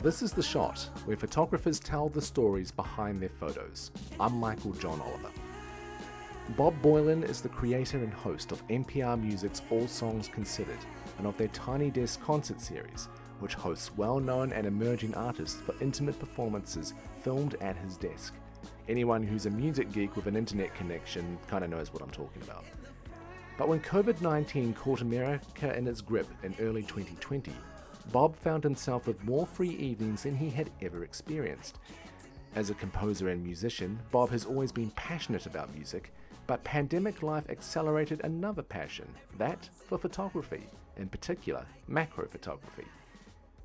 This is The Shot, where photographers tell the stories behind their photos. I'm Michael John Oliver. Bob Boilen is the creator and host of NPR Music's All Songs Considered and of their Tiny Desk Concert series, which hosts well-known and emerging artists for intimate performances filmed at his desk. Anyone who's a music geek with an internet connection kind of knows what I'm talking about. But when COVID-19 caught America in its grip in early 2020, Bob found himself with more free evenings than he had ever experienced. As a composer and musician, Bob has always been passionate about music, but pandemic life accelerated another passion, that for photography, in particular macro photography.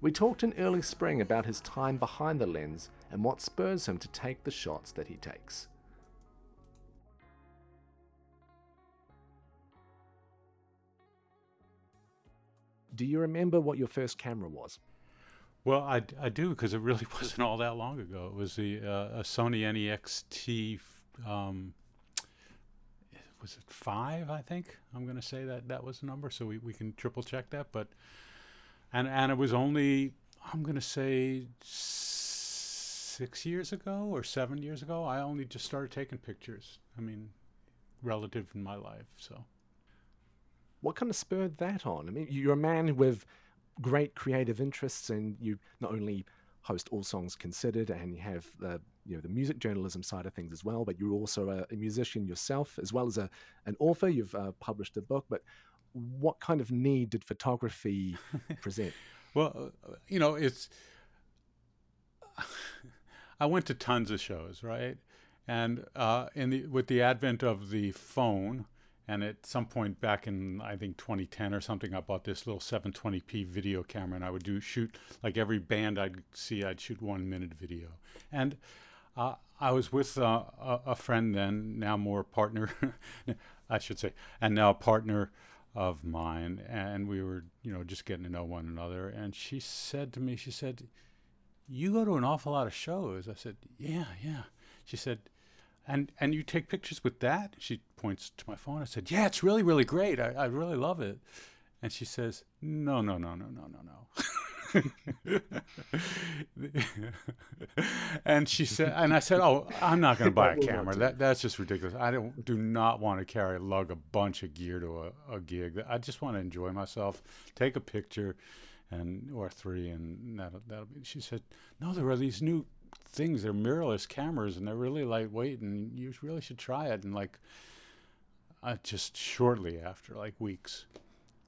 We talked in early spring about his time behind the lens and what spurs him to take the shots that he takes. Do you remember what your first camera was? Well, I do, because it really wasn't all that long ago. It was a Sony NEX 5, I think. I'm going to say that was the number, so we can triple check that. But and it was only, I'm going to say, 6 years ago or 7 years ago. I only just started taking pictures. I mean, relative in my life, so. What kind of spurred that on? I mean, you're a man with great creative interests, and you not only host All Songs Considered, and you have the music journalism side of things as well, but you're also a musician yourself, as well as an author. You've published a book. But what kind of need did photography present? Well, it's. I went to tons of shows, right? And with the advent of the phone. And at some point back in, I think, 2010 or something, I bought this little 720p video camera, and I would shoot like every band I'd see, I'd shoot 1 minute video. And I was with a friend then, now more partner, I should say, and now a partner of mine. And we were, just getting to know one another. And she said to me, you go to an awful lot of shows. I said, yeah. She said, And you take pictures with that? She points to my phone. I said, yeah, it's really, really great. I really love it. And she says, no. And she said, and I said, oh, I'm not going to buy a camera. That's just ridiculous. I do not want to lug a bunch of gear to a gig. I just want to enjoy myself, take a picture or three, and that'll be. She said, no, there are these new things, they're mirrorless cameras, and they're really lightweight, and you really should try it. And just shortly after, weeks,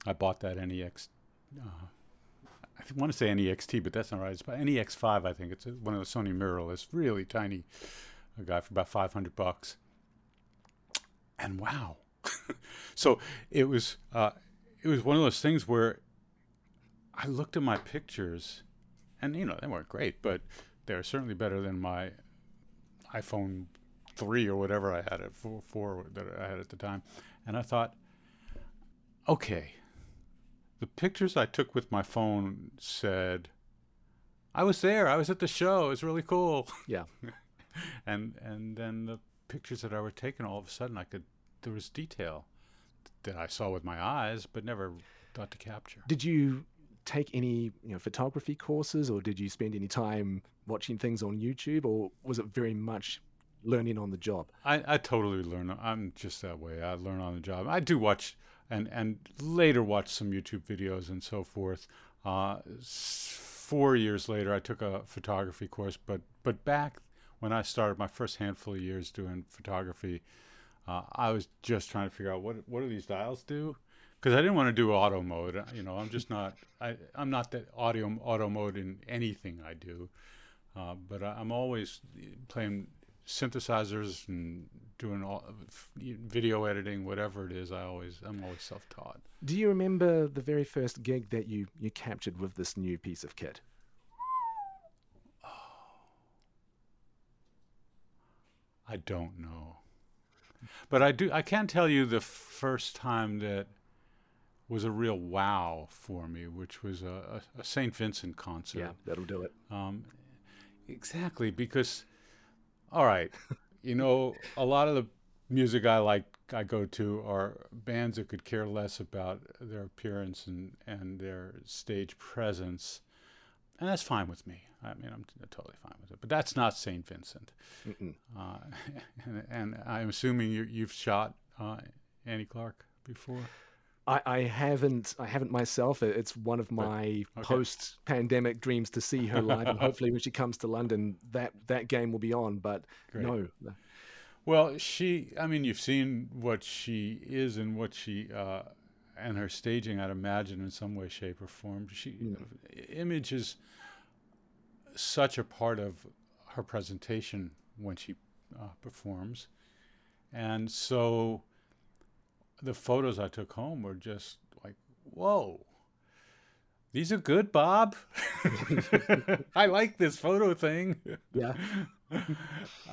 I bought that NEX, I want to say NEXT, but that's not right. It's by NEX 5, I think. It's one of the Sony mirrorless, really tiny guy for about $500. And wow. So it was one of those things where I looked at my pictures, and they weren't great, but they're certainly better than my iPhone 3 or whatever I had at 4 that I had at the time. And I thought, okay, the pictures I took with my phone said, I was there, I was at the show, it's really cool. Yeah. and then the pictures that I were taking, all of a sudden there was detail that I saw with my eyes, but never thought to capture. Did you take any photography courses, or did you spend any time watching things on YouTube, or was it very much learning on the job? I totally learn. I'm just that way. I learn on the job. I do watch and later watch some YouTube videos and so forth. 4 years later, I took a photography course, but back when I started my first handful of years doing photography, I was just trying to figure out what do these dials do? Because I didn't want to do auto mode, I'm just not. I'm not that auto mode in anything I do, but I'm always playing synthesizers and doing all video editing, whatever it is. I'm always self-taught. Do you remember the very first gig that you captured with this new piece of kit? Oh, I don't know, but I do. I can tell you the first time that was a real wow for me, which was a St. Vincent concert. Yeah, that'll do it. Exactly, because, all right, a lot of the music I go to are bands that could care less about their appearance and their stage presence, and that's fine with me. I mean, I'm totally fine with it. But that's not St. Vincent. And I'm assuming you've shot Annie Clark before? I haven't myself. It's one of my post-pandemic dreams to see her live, and hopefully when she comes to London, that game will be on. But no. Well, you've seen what she is and what she and her staging. I'd imagine in some way, shape, or form, image is such a part of her presentation when she performs, and so. The photos I took home were just like, whoa, these are good, Bob. I like this photo thing. Yeah.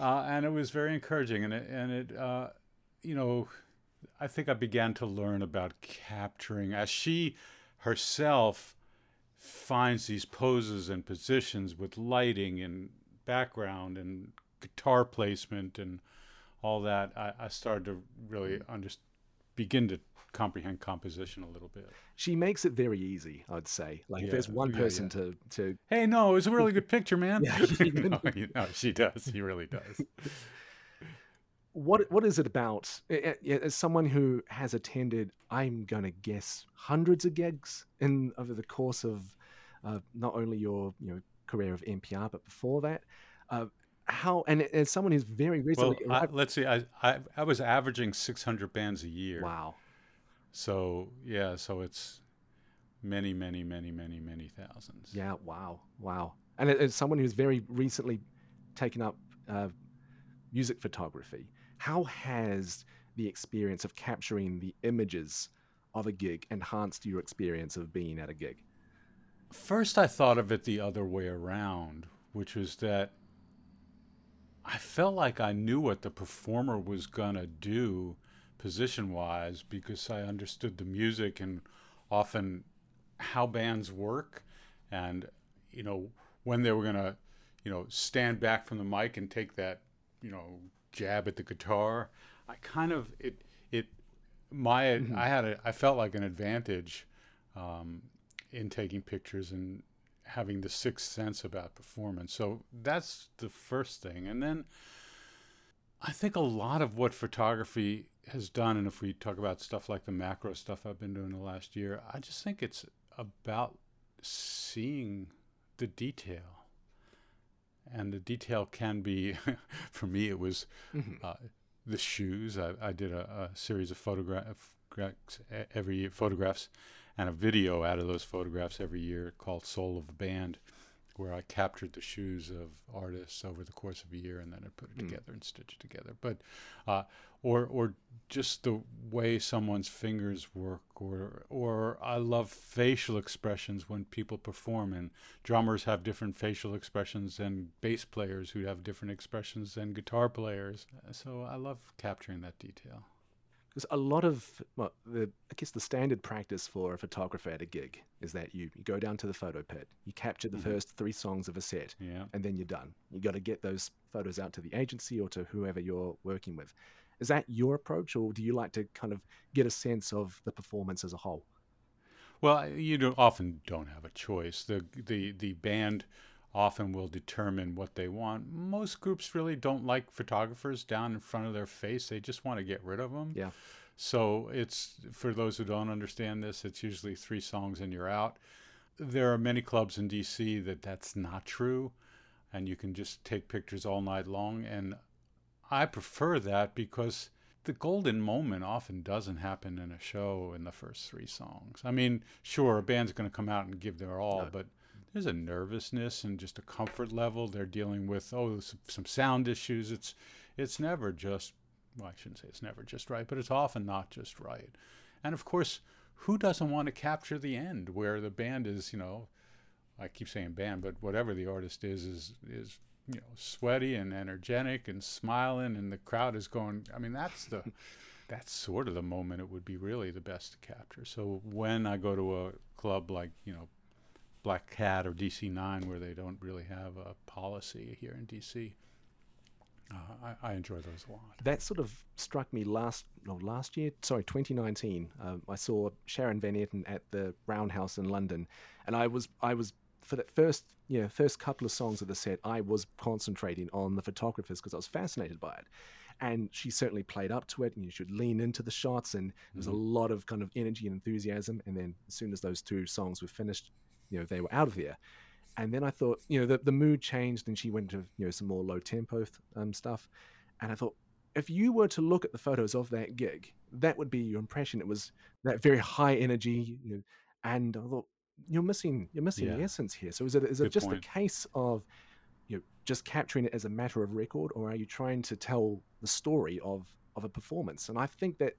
And it was very encouraging. And it you know, I think I began to learn about capturing as she herself finds these poses and positions with lighting and background and guitar placement and all that. I started to really begin to comprehend composition a little bit. She makes it very easy, I'd say. Like, if there's one person to... Hey, no, it was a really good picture, man. She does. She really does. What is it about, as someone who has attended, I'm going to guess, hundreds of gigs over the course of not only your career of NPR, but before that, how, and as someone who's very recently, I was averaging 600 bands a year. Wow. So it's many, many, many, many, many thousands. Yeah. Wow. And as someone who's very recently taken up music photography, how has the experience of capturing the images of a gig enhanced your experience of being at a gig? First, I thought of it the other way around, which was that I felt like I knew what the performer was going to do position-wise because I understood the music and often how bands work and, when they were going to, stand back from the mic and take that, jab at the guitar. I felt like an advantage in taking pictures and having the sixth sense about performance. So that's the first thing. And then I think a lot of what photography has done, and if we talk about stuff like the macro stuff I've been doing the last year, I just think it's about seeing the detail. And the detail can be, for me, it was the shoes. I did a series of photographs and a video out of those photographs every year called Soul of a Band, where I captured the shoes of artists over the course of a year, and then I put it together and stitched it together. But or just the way someone's fingers work, or I love facial expressions when people perform, and drummers have different facial expressions than bass players who have different expressions than guitar players. So I love capturing that detail. Because a lot of, the standard practice for a photographer at a gig is that you go down to the photo pit, you capture the first three songs of a set, and then you're done. You got to get those photos out to the agency or to whoever you're working with. Is that your approach, or do you like to kind of get a sense of the performance as a whole? Well, often don't have a choice. The band often will determine what they want. Most groups really don't like photographers down in front of their face. They just want to get rid of them. Yeah. So it's, for those who don't understand this, it's usually three songs and you're out. There are many clubs in DC that's not true, and you can just take pictures all night long. And I prefer that because the golden moment often doesn't happen in a show in the first three songs. I mean, sure, a band's going to come out and give their all, but there's a nervousness and just a comfort level. They're dealing with, some sound issues. It's never just, well, I shouldn't say it's never just right, but it's often not just right. And, of course, who doesn't want to capture the end where the band is, I keep saying band, but whatever the artist is sweaty and energetic and smiling, and the crowd is going, I mean, that's sort of the moment it would be really the best to capture. So when I go to a club like, Black Cat or DC Nine, where they don't really have a policy here in DC. I enjoy those a lot. That sort of struck me 2019. I saw Sharon Van Etten at the Roundhouse in London, and I was for that first couple of songs of the set, I was concentrating on the photographers because I was fascinated by it. And she certainly played up to it, and you should lean into the shots, and there was a lot of kind of energy and enthusiasm. And then as soon as those two songs were finished, they were out of there. And then I thought, the mood changed, and she went to, some more low tempo stuff. And I thought, if you were to look at the photos of that gig, that would be your impression. It was that very high energy. And I thought, you're missing the essence here. So is it just a case of, just capturing it as a matter of record, or are you trying to tell the story of a performance? And I think that,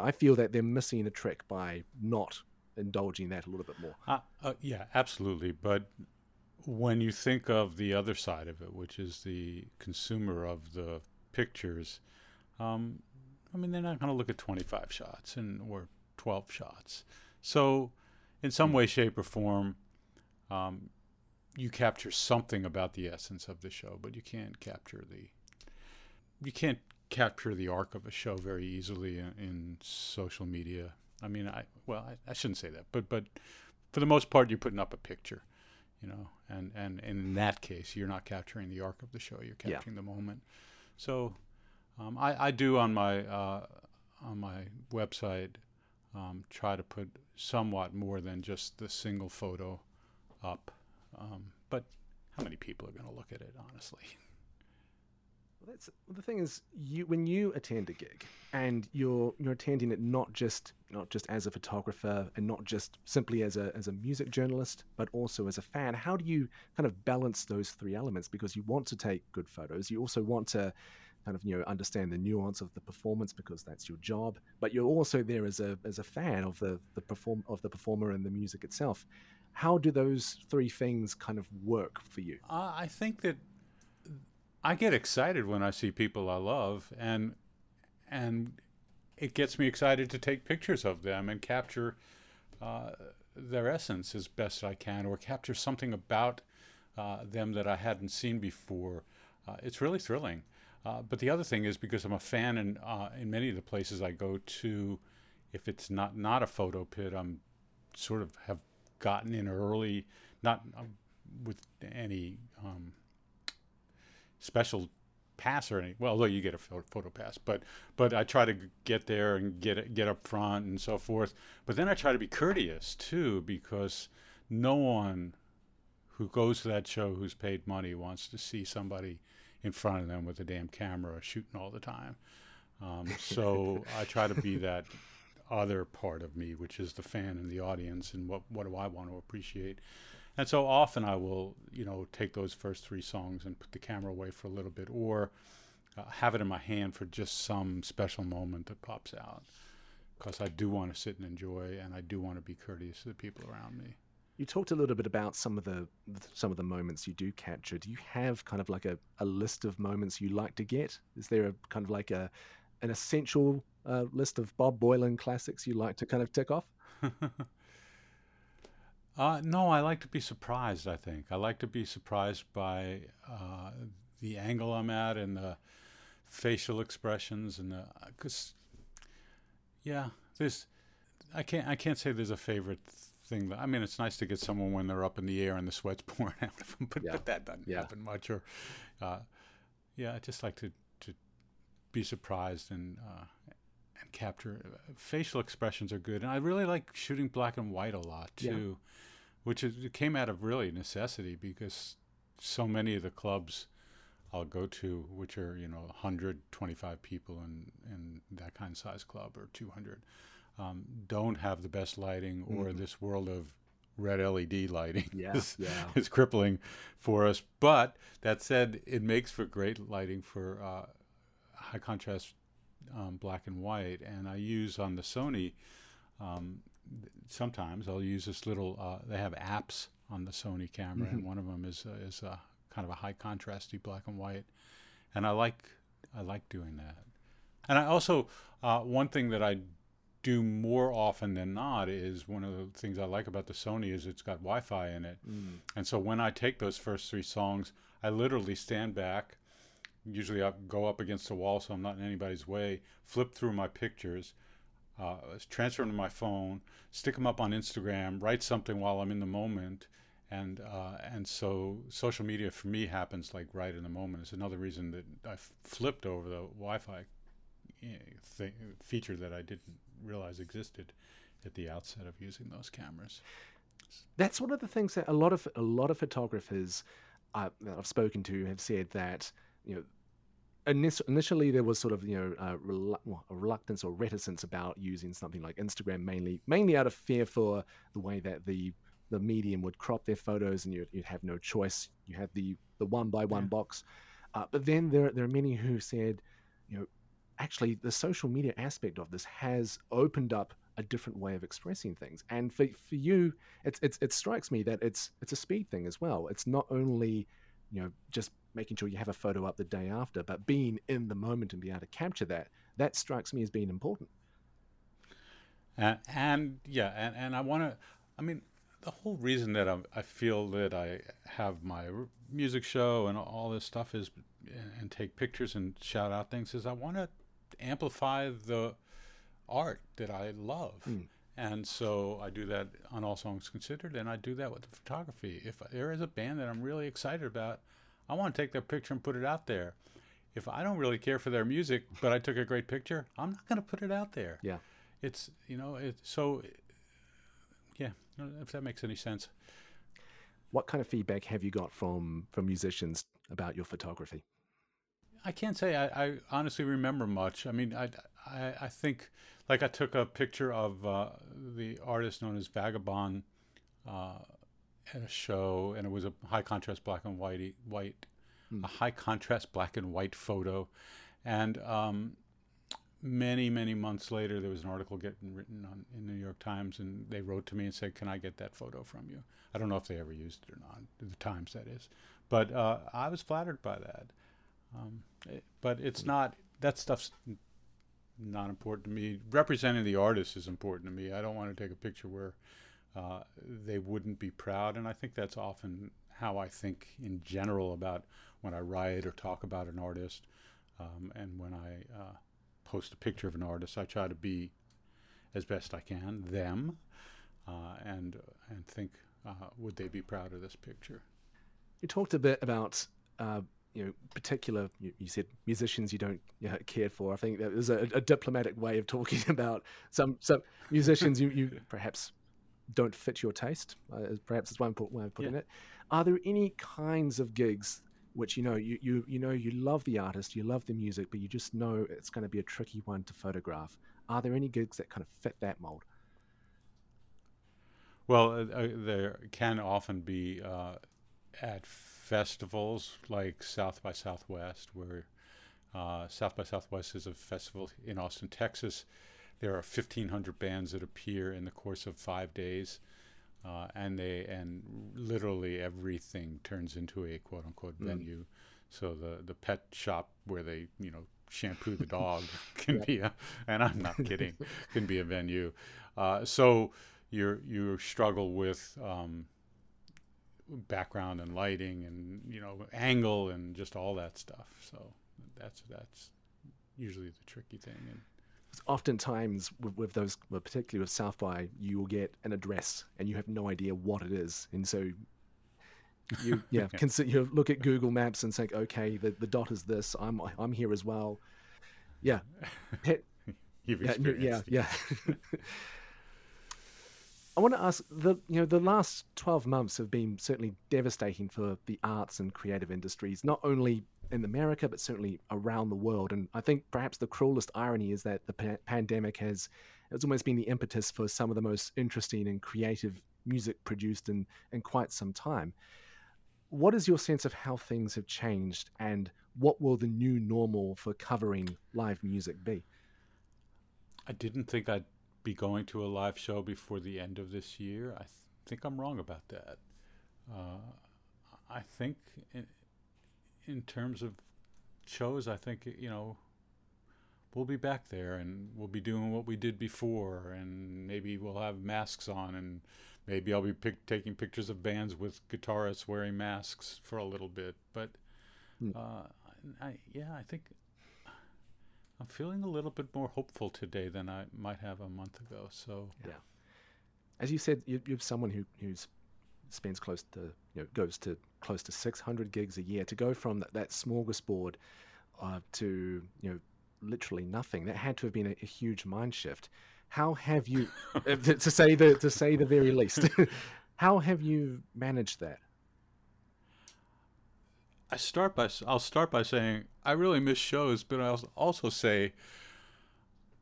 I feel that they're missing a trick by not indulging that a little bit more. Yeah, absolutely. But when you think of the other side of it, which is the consumer of the pictures, they're not going to look at 25 shots or 12 shots. So in some way, shape, or form, you capture something about the essence of the show, but you can't capture the arc of a show very easily in social media. I shouldn't say that, but for the most part, you're putting up a picture, and in that case, you're not capturing the arc of the show. You're capturing the moment. So I do on my website try to put somewhat more than just the single photo up. But how many people are going to look at it, honestly? Well, that's the thing is, when you attend a gig and you're attending it not just as a photographer and not just simply as a music journalist, but also as a fan. How do you kind of balance those three elements? Because you want to take good photos, you also want to kind of understand the nuance of the performance because that's your job, but you're also there as a fan of the performer and the music itself. How do those three things kind of work for you? I think that I get excited when I see people I love, and it gets me excited to take pictures of them and capture their essence as best I can, or capture something about them that I hadn't seen before. It's really thrilling. But the other thing is, because I'm a fan, and in many of the places I go to, if it's not a photo pit, I'm sort of have gotten in early, not with any special pass or any. Well, although you get a photo pass, but I try to get there and get up front and so forth. But then I try to be courteous too, because no one who goes to that show who's paid money wants to see somebody in front of them with a damn camera shooting all the time. So I try to be that other part of me, which is the fan and the audience, and what do I want to appreciate. And so often I will take those first three songs and put the camera away for a little bit, or have it in my hand for just some special moment that pops out, because I do want to sit and enjoy, and I do want to be courteous to the people around me. You talked a little bit about some of the moments you do capture. Do you have kind of like a list of moments you like to get? Is there a kind of like an essential list of Bob Boilen classics you like to kind of tick off? No, I like to be surprised, I think. I like to be surprised by the angle I'm at and the facial expressions. And I can't say there's a favorite thing. It's nice to get someone when they're up in the air and the sweat's pouring out of them, but that doesn't happen much. Or, I just like to be surprised and capture facial expressions are good, and I really like shooting black and white a lot too, which came out of really necessity, because so many of the clubs I'll go to, which are 125 people and that kind of size club, or 200, don't have the best lighting, or this world of red LED lighting is crippling for us. But that said, it makes for great lighting for high contrast black and white, and I use on the Sony. Sometimes I'll use this little. They have apps on the Sony camera, and one of them is kind of a high contrasty black and white, and I like doing that. And I also one thing that I do more often than not is, one of the things I like about the Sony is it's got Wi-Fi in it, and so when I take those first three songs, I literally stand back. Usually I go up against the wall so I'm not in anybody's way, flip through my pictures, transfer them to my phone, stick them up on Instagram, write something while I'm in the moment, And so social media for me happens like right in the moment. It's another reason that I flipped over the Wi-Fi feature that I didn't realize existed at the outset of using those cameras. That's one of the things that a lot of photographers that I've spoken to have said, that you know, initially there was sort of, you know, a reluctance or reticence about using something like Instagram, mainly out of fear for the way that the medium would crop their photos, and you'd have no choice. You have the 1x1 box. But then there are many who said, you know, actually the social media aspect of this has opened up a different way of expressing things. And for you, it strikes me that it's a speed thing as well. It's not only, you know, just making sure you have a photo up the day after, but being in the moment and being able to capture that. That strikes me as being important. And I want to, I mean, the whole reason that I feel that I have my music show and all this stuff is, and take pictures and shout out things, is I want to amplify the art that I love. And so I do that on All Songs Considered, and I do that with the photography. If there is a band that I'm really excited about, I want to take their picture and put it out there. If I don't really care for their music, but I took a great picture, I'm not going to put it out there. Yeah, it's, you know, it's so... Yeah, if that makes any sense. What kind of feedback have you got from musicians about your photography? I can't say I honestly remember much. I mean, I think, like, I took a picture of the artist known as Vagabond at a show, and it was a high contrast black and white, a high contrast black and white photo, and many months later, there was an article getting written in the New York Times, and they wrote to me and said, "Can I get that photo from you?" I don't know if they ever used it or not, the Times, that is. But I was flattered by that. But it's not, that stuff's not important to me. Representing the artist is important to me. I don't want to take a picture where they wouldn't be proud, and I think that's often how I think in general about when I write or talk about an artist, and when I... post a picture of an artist, I try to be, as best I can, them, and think, would they be proud of this picture? You talked a bit about particular, you said musicians you don't care for. I think that was a diplomatic way of talking about some musicians you perhaps don't fit your taste. Perhaps it's one way of putting it. Are there any kinds of gigs which, you know, you love the artist, you love the music, but you just know it's going to be a tricky one to photograph? Are there any gigs that kind of fit that mold? Well, there can often be at festivals like South by Southwest, where South by Southwest is a festival in Austin, Texas. There are 1,500 bands that appear in the course of 5 days. And literally everything turns into a quote unquote venue. So the pet shop where they, you know, shampoo the dog can be a, and I'm not kidding, can be a venue. So you struggle with background and lighting and, you know, angle and just all that stuff. So that's usually the tricky thing. And oftentimes with those, particularly with South By, you will get an address and you have no idea what it is, and so you you look at Google Maps and think, okay, the dot is this. I'm here as well. You've experienced it. I want to ask, the last 12 months have been certainly devastating for the arts and creative industries, not only in America, but certainly around the world. And I think perhaps the cruelest irony is that the pandemic has almost been the impetus for some of the most interesting and creative music produced in quite some time. What is your sense of how things have changed, and what will the new normal for covering live music be? I didn't think I'd be going to a live show before the end of this year. I think I'm wrong about that. I think in terms of shows, I think, you know, we'll be back there and we'll be doing what we did before, and maybe we'll have masks on, and maybe I'll be taking pictures of bands with guitarists wearing masks for a little bit. But I think I'm feeling a little bit more hopeful today than I might have a month ago. So, as you said, you're someone who's spends close to, goes to close to 600 gigs a year. To go from that smorgasbord to, literally nothing, that had to have been a huge mind shift. How have you, to say the very least, how have you managed that? I'll start by saying I really miss shows, but I'll also say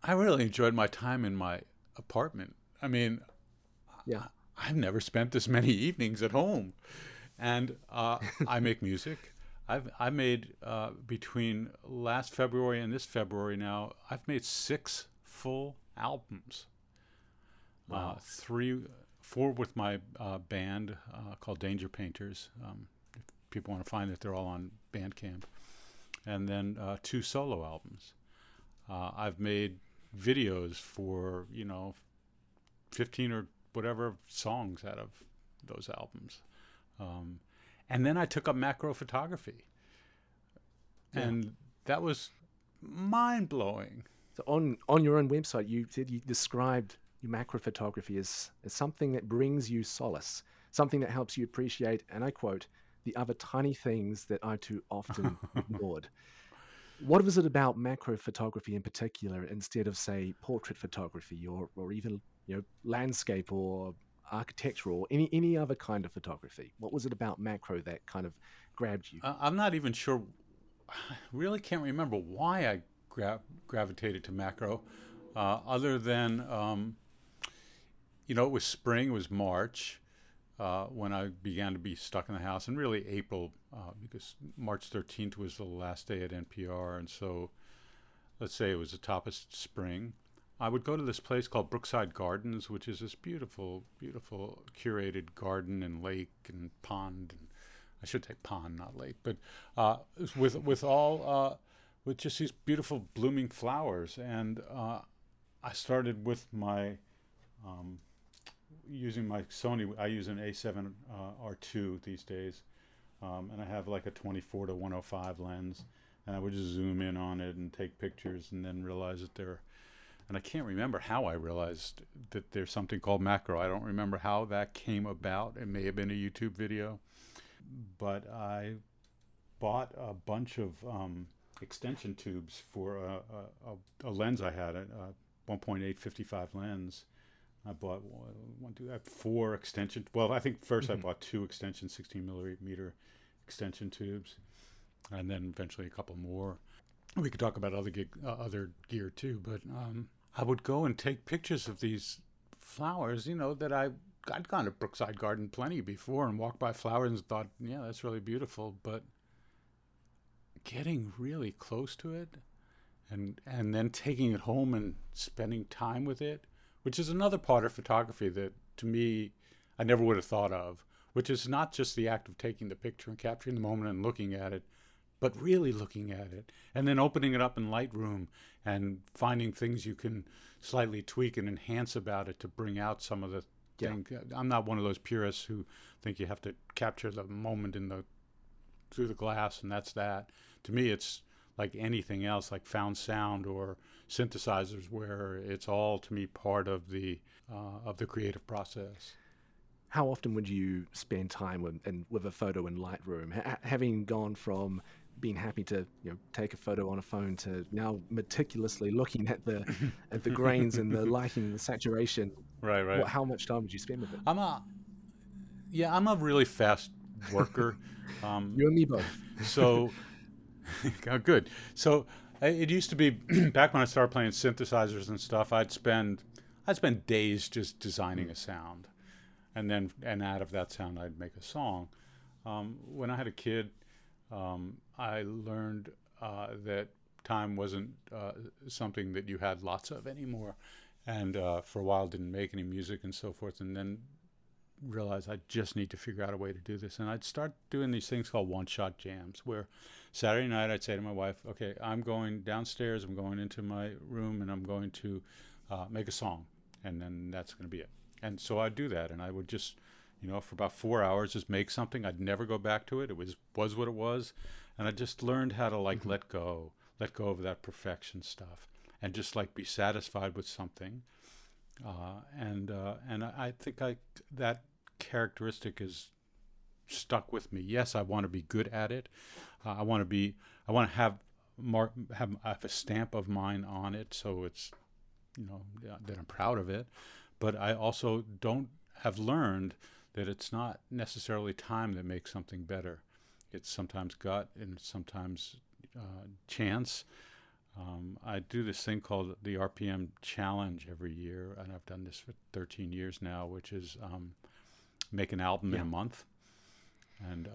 I really enjoyed my time in my apartment. I mean, yeah, I've never spent this many evenings at home, and I make music. I made between last February and this February now, I've made 6 full albums. Wow. 4 with my band called Danger Painters. If people want to find it, they're all on Bandcamp. And then 2 solo albums. I've made videos for 15 or whatever songs out of those albums. And then I took up macro photography. Yeah. And that was mind-blowing. So on your own website, you described your macro photography as something that brings you solace, something that helps you appreciate, and I quote, the other tiny things that I too often ignored. What was it about macro photography in particular instead of, say, portrait photography or even landscape or architectural or any other kind of photography? What was it about macro that kind of grabbed you? I'm not even sure. I really can't remember why I gravitated to macro, other than it was spring, it was March when I began to be stuck in the house, and really April, because March 13th was the last day at NPR, and so let's say it was the top of spring. I would go to this place called Brookside Gardens, which is this beautiful, beautiful curated garden and lake and pond. And I should say pond, not lake, but with just these beautiful blooming flowers. And I started with my using my Sony. I use an A7 R2 these days, and I have like a 24 to 105 lens, and I would just zoom in on it and take pictures, and then realize that they're. And I can't remember how I realized that there's something called macro. I don't remember how that came about. It may have been a YouTube video. But I bought a bunch of extension tubes for a lens I had, a 1.855 lens. I bought four extension. Well, I think first I bought 2 extension 16mm extension tubes, and then eventually a couple more. We could talk about other gear too, but I would go and take pictures of these flowers, that I'd gone to Brookside Garden plenty before and walked by flowers and thought, yeah, that's really beautiful. But getting really close to it and then taking it home and spending time with it, which is another part of photography that, to me, I never would have thought of, which is not just the act of taking the picture and capturing the moment and looking at it, but really looking at it, and then opening it up in Lightroom and finding things you can slightly tweak and enhance about it to bring out some of the things. I'm not one of those purists who think you have to capture the moment through the glass, and that's that. To me, it's like anything else, like found sound or synthesizers, where it's all, to me, part of the creative process. How often would you spend time with a photo in Lightroom? Having gone from being happy to take a photo on a phone to now meticulously looking at the grains and the lighting and the saturation. Right. How much time would you spend with it? I'm a really fast worker. You and me both. So, good. So it used to be back when I started playing synthesizers and stuff. I'd spend days just designing a sound. And out of that sound, I'd make a song. When I had a kid, I learned that time wasn't something that you had lots of anymore. And for a while, didn't make any music and so forth. And then realized I just need to figure out a way to do this. And I'd start doing these things called one-shot jams, where Saturday night, I'd say to my wife, okay, I'm going downstairs, I'm going into my room, and I'm going to make a song. And then that's going to be it. And so I'd do that, and I would just, for about 4 hours, just make something. I'd never go back to it. It was what it was. And I just learned how to, let go of that perfection stuff and just, be satisfied with something. And I think that characteristic is stuck with me. Yes, I want to be good at it. I want to have a stamp of mine on it, so it's, that I'm proud of it. But I also have learned that it's not necessarily time that makes something better. It's sometimes gut and sometimes chance. I do this thing called the RPM Challenge every year, and I've done this for 13 years now, which is make an album in a month. And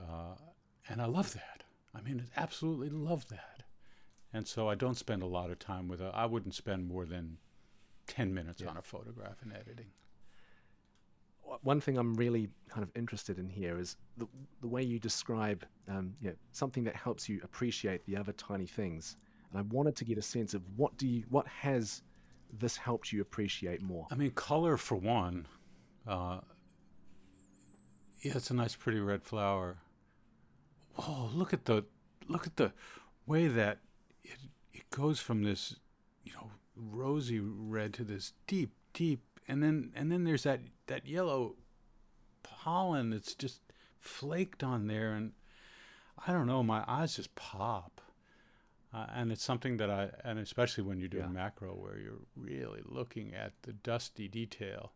I love that. I mean, I absolutely love that. And so I don't spend a lot of time with it. I wouldn't spend more than 10 minutes on a photograph in editing. One thing I'm really kind of interested in here is the way you describe something that helps you appreciate the other tiny things. And I wanted to get a sense of what has this helped you appreciate more? I mean, color for one. It's a nice, pretty red flower. Oh, look at the way that it goes from this, rosy red to this deep, deep, and then there's that yellow pollen that's just flaked on there, and I don't know, my eyes just pop. And it's something that and especially when you're doing macro, where you're really looking at the dusty detail,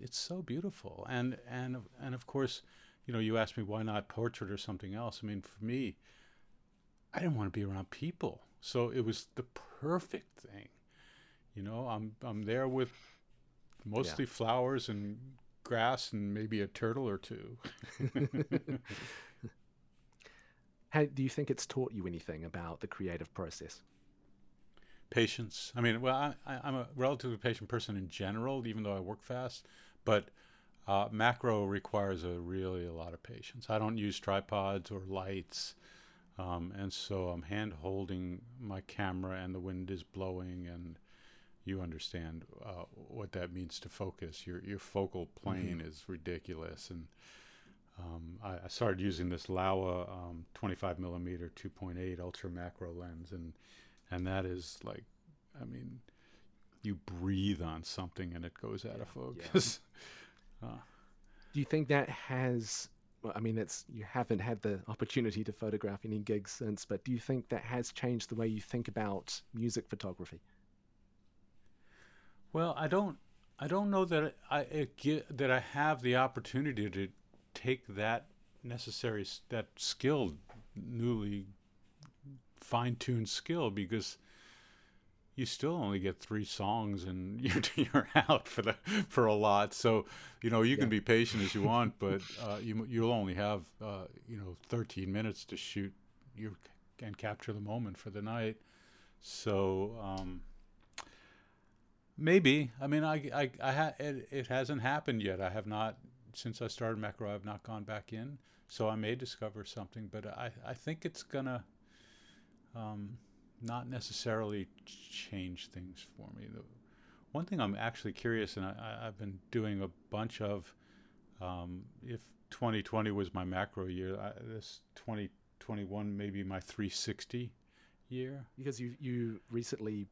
it's so beautiful. And of course, you asked me why not portrait or something else. I mean, for me, I didn't want to be around people, so it was the perfect thing. I'm there with mostly flowers and grass and maybe a turtle or two. Do you think it's taught you anything about the creative process? Patience. I mean, I'm a relatively patient person in general, even though I work fast, but macro requires a lot of patience. I don't use tripods or lights, and so I'm hand-holding my camera, and the wind is blowing, and you understand what that means to focus. Your focal plane is ridiculous, and I started using this Laowa 25 millimeter 2.8 ultra macro lens, and that is like, I mean, you breathe on something and it goes out of focus. Yeah. Do you think that has? Well, I mean, you haven't had the opportunity to photograph any gigs since, but do you think that has changed the way you think about music photography? Well, I don't know that I have the opportunity to take that skilled, newly fine-tuned skill, because you still only get 3 songs and you're out for a lot. So you can be patient as you want, but you'll only have 13 minutes to shoot and capture the moment for the night. So maybe, I mean, it hasn't happened yet. I have not. Since I started macro, I've not gone back in, so I may discover something, but I think it's gonna not necessarily change things for me. The one thing I'm actually curious, and I've been doing a bunch of, if 2020 was my macro year, this 2021 may be my 360 year. Because you recently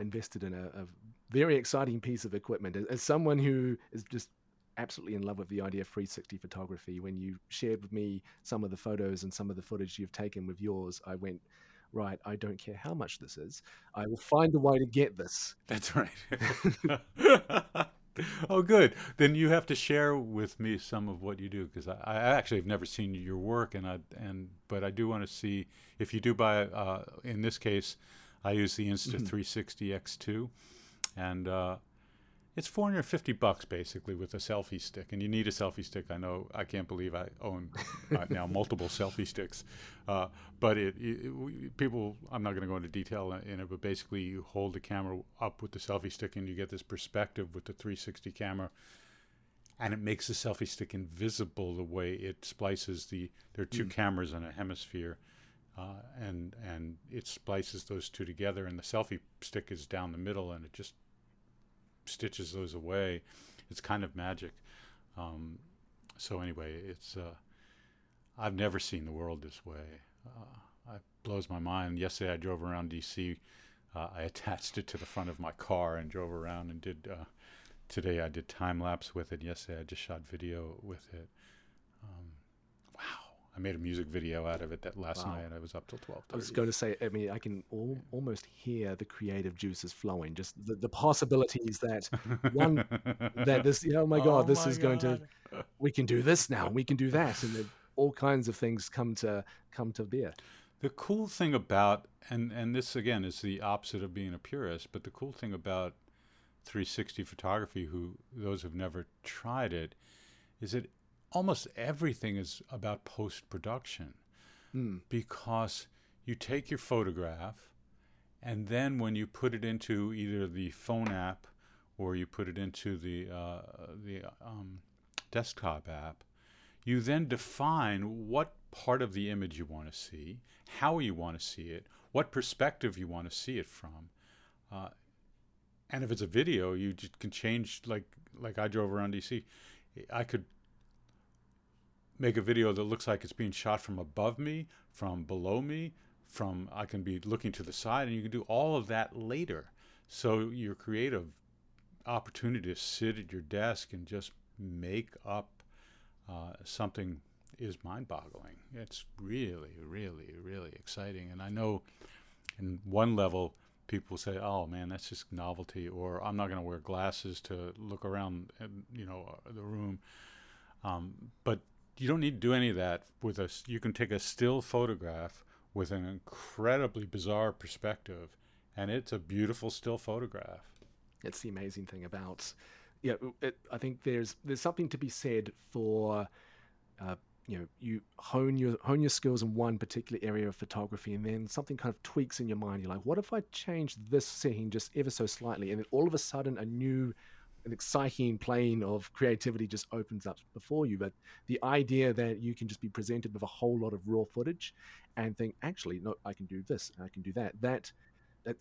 invested in a very exciting piece of equipment. As someone who is just absolutely in love with the idea of 360 photography, when you shared with me some of the photos and some of the footage you've taken with yours, I went, right, I don't care how much this is, I will find a way to get this. That's right. Oh, good. Then you have to share with me some of what you do, because I actually have never seen your work, but I do want to see if you do buy. In this case, I use the Insta360 X2, and it's $450 basically with a selfie stick, and you need a selfie stick. I know, I can't believe I own now multiple selfie sticks, but I'm not going to go into detail in it, but basically you hold the camera up with the selfie stick and you get this perspective with the 360 camera, and it makes the selfie stick invisible the way it splices there are 2 cameras in a hemisphere, and it splices those 2 together, and the selfie stick is down the middle, and it just stitches those away. It's kind of magic. So anyway, it's I've never seen the world this way. It blows my mind. Yesterday I drove around DC. I attached it to the front of my car and drove around and did Today I did time lapse with it. Yesterday I just shot video with it. Wow. I made a music video out of it that last night. I was up till 12:30. I was going to say, I mean, I can almost hear the creative juices flowing. Just the possibilities that one, that this, you know, oh my God, this is going to, we can do this now. We can do that. And then all kinds of things come to bear. The cool thing about, and this again is the opposite of being a purist, but the cool thing about 360 photography, who those who've never tried it, is that almost everything is about post-production because you take your photograph and then when you put it into either the phone app or you put it into the desktop app, you then define what part of the image you want to see, how you want to see it, what perspective you want to see it from. And if it's a video, you just can change, like I drove around DC. I could make a video that looks like it's being shot from above me, from below me, from I can be looking to the side, and you can do all of that later. So your creative opportunity to sit at your desk and just make up something is mind-boggling. It's really, really, really exciting. And I know in one level, people say, oh man, that's just novelty, or I'm not going to wear glasses to look around, you know, the room. But you don't need to do any of that with a. You can take a still photograph with an incredibly bizarre perspective, and it's a beautiful still photograph. It's the amazing thing about, yeah. I think there's something to be said for, you know, you hone your skills in one particular area of photography, and then something kind of tweaks in your mind. You're like, what if I change this setting just ever so slightly, and then all of a sudden an exciting plane of creativity just opens up before you. But the idea that you can just be presented with a whole lot of raw footage and think, actually, no, I can do this and I can do that. That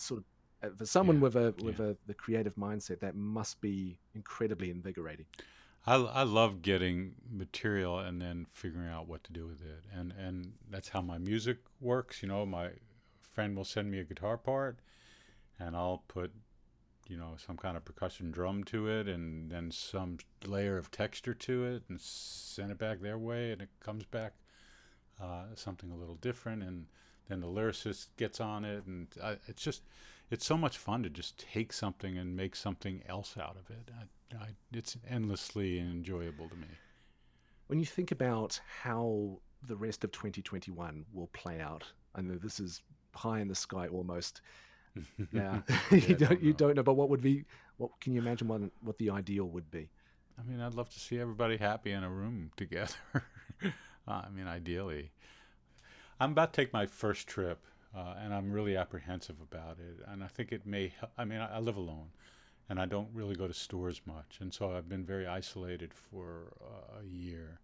sort of, for someone with the creative mindset, that must be incredibly invigorating. I love getting material and then figuring out what to do with it. And that's how my music works. You know, my friend will send me a guitar part and I'll put, you know, some kind of percussion drum to it and then some layer of texture to it and send it back their way, and it comes back something a little different, and then the lyricist gets on it, and it's so much fun to just take something and make something else out of it. It's endlessly enjoyable to me. When you think about how the rest of 2021 will play out, I know this is pie in the sky almost. Yeah, you don't know. But what can you imagine what the ideal would be? I mean, I'd love to see everybody happy in a room together. I mean, ideally. I'm about to take my first trip, and I'm really apprehensive about it. And I think it may help. I mean, I live alone, and I don't really go to stores much. And so I've been very isolated for a year.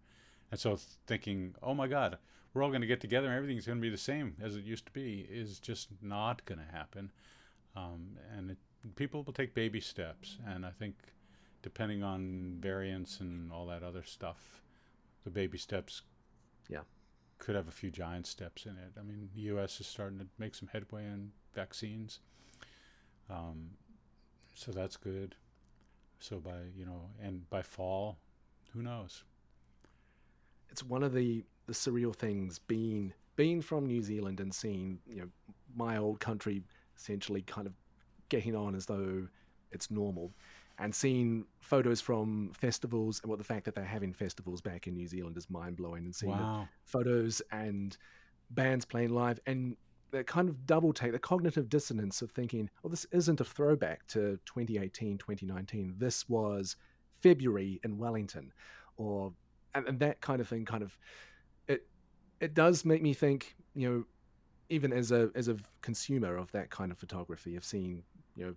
And so thinking, oh my God, we're all going to get together and everything's going to be the same as it used to be is just not going to happen. People will take baby steps. And I think depending on variants and all that other stuff, the baby steps could have a few giant steps in it. I mean, the U.S. is starting to make some headway in vaccines. So that's good. So by fall, who knows? It's one of the surreal things being from New Zealand and seeing, you know, my old country essentially kind of getting on as though it's normal, and seeing photos from festivals and the fact that they're having festivals back in New Zealand is mind blowing, and seeing photos and bands playing live, and that kind of double take, the cognitive dissonance of thinking, oh, this isn't a throwback to 2018, 2019. This was February in Wellington, or. And that kind of thing, it does make me think, you know, even as a consumer of that kind of photography, of seeing, you know,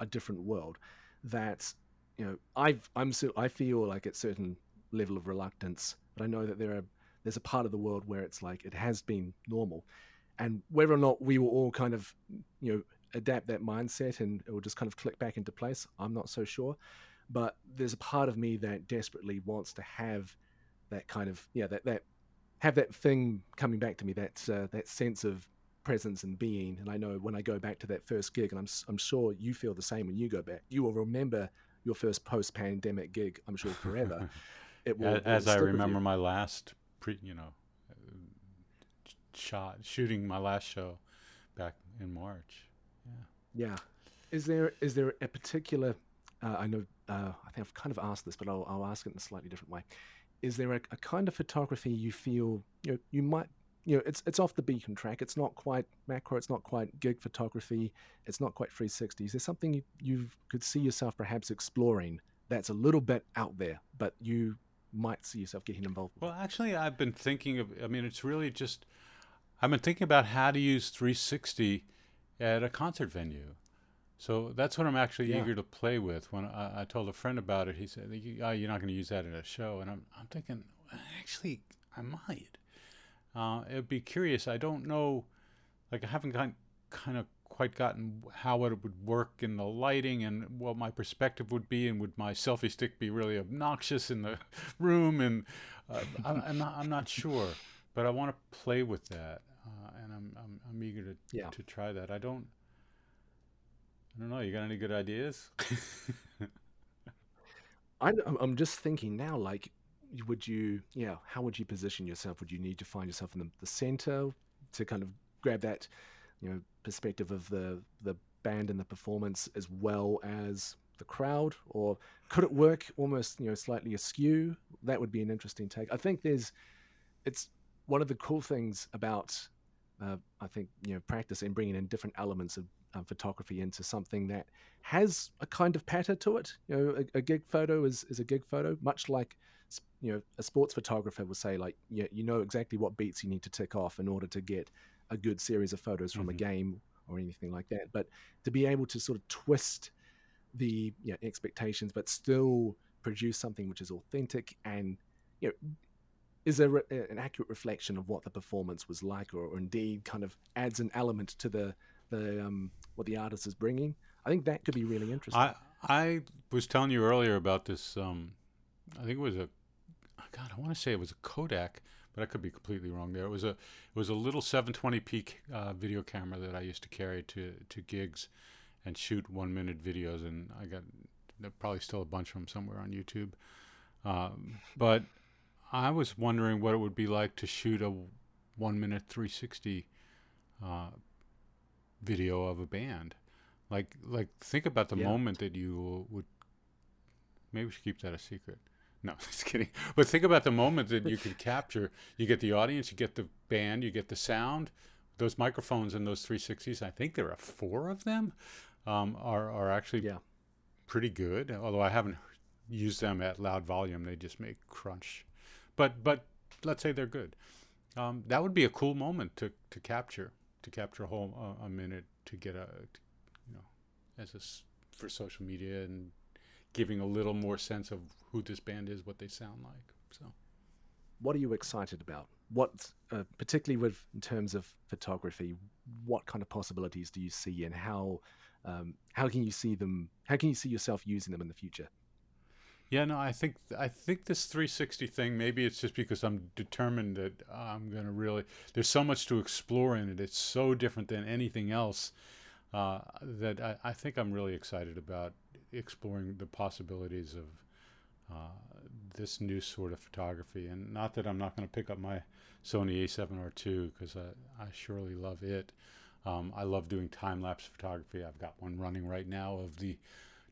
a different world, that, you know, I feel like at certain level of reluctance, but I know that there's a part of the world where it's like it has been normal, and whether or not we will all kind of, you know, adapt that mindset and it will just kind of click back into place, I'm not so sure, but there's a part of me that desperately wants to have that kind of, yeah, that have that thing coming back to me, that sense of presence and being. And I know when I go back to that first gig, and I'm sure you feel the same when you go back, you will remember your first post-pandemic gig, I'm sure, forever. It will, as I remember my last, shooting my last show back in March. Yeah. Yeah. Is there a particular? I know. I think I've kind of asked this, but I'll ask it in a slightly different way. Is there a kind of photography you feel you might it's off the beaten track? It's not quite macro. It's not quite gig photography. It's not quite 360. Is there something you could see yourself perhaps exploring that's a little bit out there, but you might see yourself getting involved with? Well, actually, I've been thinking of. I mean, it's really just I've been thinking about how to use 360 at a concert venue. So that's what I'm actually eager to play with. When I told a friend about it, he said, "Oh, you're not going to use that at a show." And I'm thinking, actually, I might. It'd be curious. I don't know. Like, I haven't quite gotten how it would work in the lighting and what my perspective would be, and would my selfie stick be really obnoxious in the room? And I'm not sure. But I want to play with that, and I'm eager to try that. I don't know. You got any good ideas? I'm just thinking now, like, how would you position yourself? Would you need to find yourself in the center to kind of grab that, perspective of the band and the performance as well as the crowd? Or could it work almost, slightly askew? That would be an interesting take. I think it's one of the cool things about, I think, practice and bringing in different elements of photography into something that has a kind of patter to it. A gig photo is a gig photo, much like a sports photographer will say, like, exactly what beats you need to tick off in order to get a good series of photos from a game or anything like that. But to be able to sort of twist the expectations, but still produce something which is authentic and is an accurate reflection of what the performance was like, or indeed kind of adds an element to the what the artist is bringing. I think that could be really interesting. I was telling you earlier about this, I think it was I want to say it was a Kodak, but I could be completely wrong there. It was a little 720p video camera that I used to carry to gigs and shoot 1 minute videos, and I got probably still a bunch of them somewhere on YouTube. But I was wondering what it would be like to shoot a 1 minute 360 video of a band. Like think about the moment that you would, maybe we should keep that a secret. No, just kidding. But think about the moment that you could capture. You get the audience, you get the band, you get the sound, those microphones and those 360s. I think there are 4 of them, are actually pretty good. Although I haven't used them at loud volume. They just make crunch, but let's say they're good. That would be a cool moment to capture. To capture a whole a minute to get for social media and giving a little more sense of who this band is, what they sound like. So, what are you excited about? What, particularly in terms of photography, what kind of possibilities do you see, and how can you see them? How can you see yourself using them in the future? Yeah, no, I think this 360 thing, maybe it's just because I'm determined that I'm going to really, there's so much to explore in it. It's so different than anything else that I think I'm really excited about exploring the possibilities of this new sort of photography. And not that I'm not going to pick up my Sony A7 R2 because I surely love it. I love doing time-lapse photography. I've got one running right now of the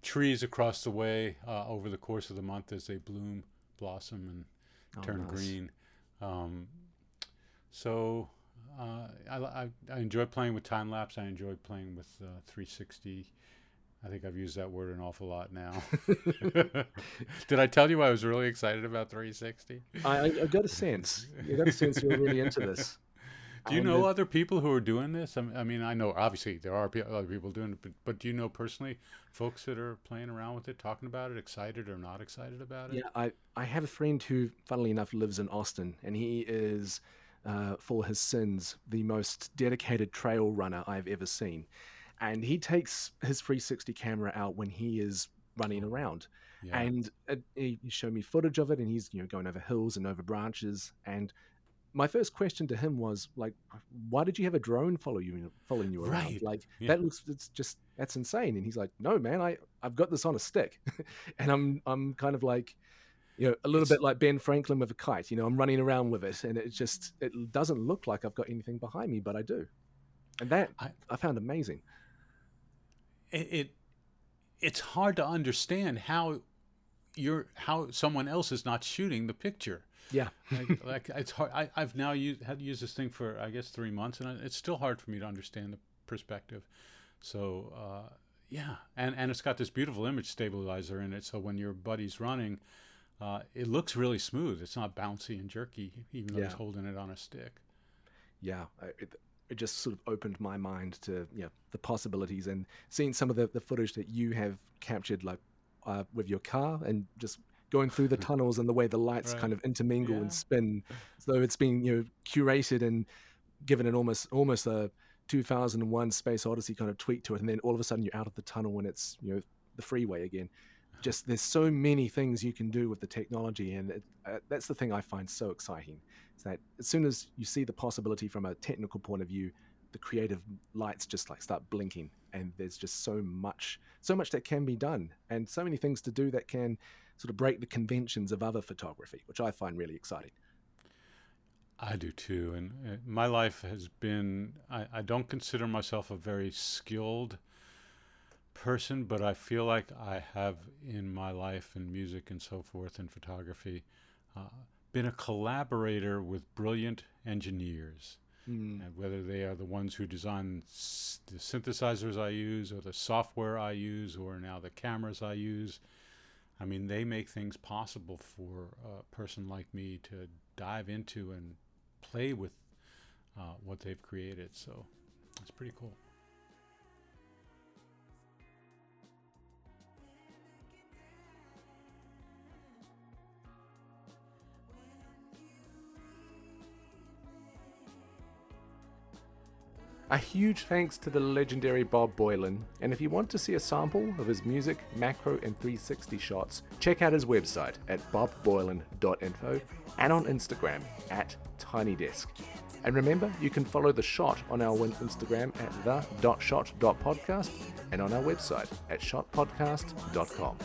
trees across the way over the course of the month as they blossom and turn green. I enjoy playing with time lapse. I enjoy playing with 360. I think I've used that word an awful lot now. Did I tell you I was really excited about 360? I got a sense. You got a sense you're really into this. Do you know other people who are doing this? I mean, I know obviously there are other people doing it, but do you know personally folks that are playing around with it, talking about it, excited or not excited about it? Yeah, I have a friend who, funnily enough, lives in Austin, and he is, for his sins, the most dedicated trail runner I've ever seen. And he takes his 360 camera out when he is running around. Yeah. And he showed me footage of it, and he's going over hills and over branches, and my first question to him was like, why did you have a drone following you around? Right. Like that looks, it's just, that's insane. And he's like, no, man, I've got this on a stick. And I'm kind of like, you know, a little bit like Ben Franklin with a kite, you know, I'm running around with it and it doesn't look like I've got anything behind me, but I do. And that I found amazing. It's hard to understand how someone else is not shooting the picture. Yeah. like it's hard. I've now had to use this thing for, I guess, 3 months, and it's still hard for me to understand the perspective. So, yeah. And it's got this beautiful image stabilizer in it, so when your buddy's running, it looks really smooth. It's not bouncy and jerky, even though he's holding it on a stick. Yeah. It just sort of opened my mind to, you know, the possibilities, and seeing some of the footage that you have captured, like with your car and just going through the tunnels and the way the lights right. kind of intermingle and spin. So it's been, you know, curated and given an almost a 2001 Space Odyssey kind of tweak to it, and then all of a sudden you're out of the tunnel and it's, you know, the freeway again. Just there's so many things you can do with the technology, and that's the thing I find so exciting, is that as soon as you see the possibility from a technical point of view, the creative lights just like start blinking, and there's just so much that can be done, and so many things to do that can sort of break the conventions of other photography, which I find really exciting. I do too, and my life has been, I don't consider myself a very skilled person, but I feel like I have in my life, in music and so forth, in photography, been a collaborator with brilliant engineers. And whether they are the ones who design the synthesizers I use, or the software I use, or now the cameras I use, I mean, they make things possible for a person like me to dive into and play with what they've created. So it's pretty cool. A huge thanks to the legendary Bob Boilen, and if you want to see a sample of his music, macro, and 360 shots, check out his website at BobBoilen.info and on Instagram at Tiny Desk. And remember, you can follow The Shot on our Instagram at the.shot.podcast and on our website at shotpodcast.com.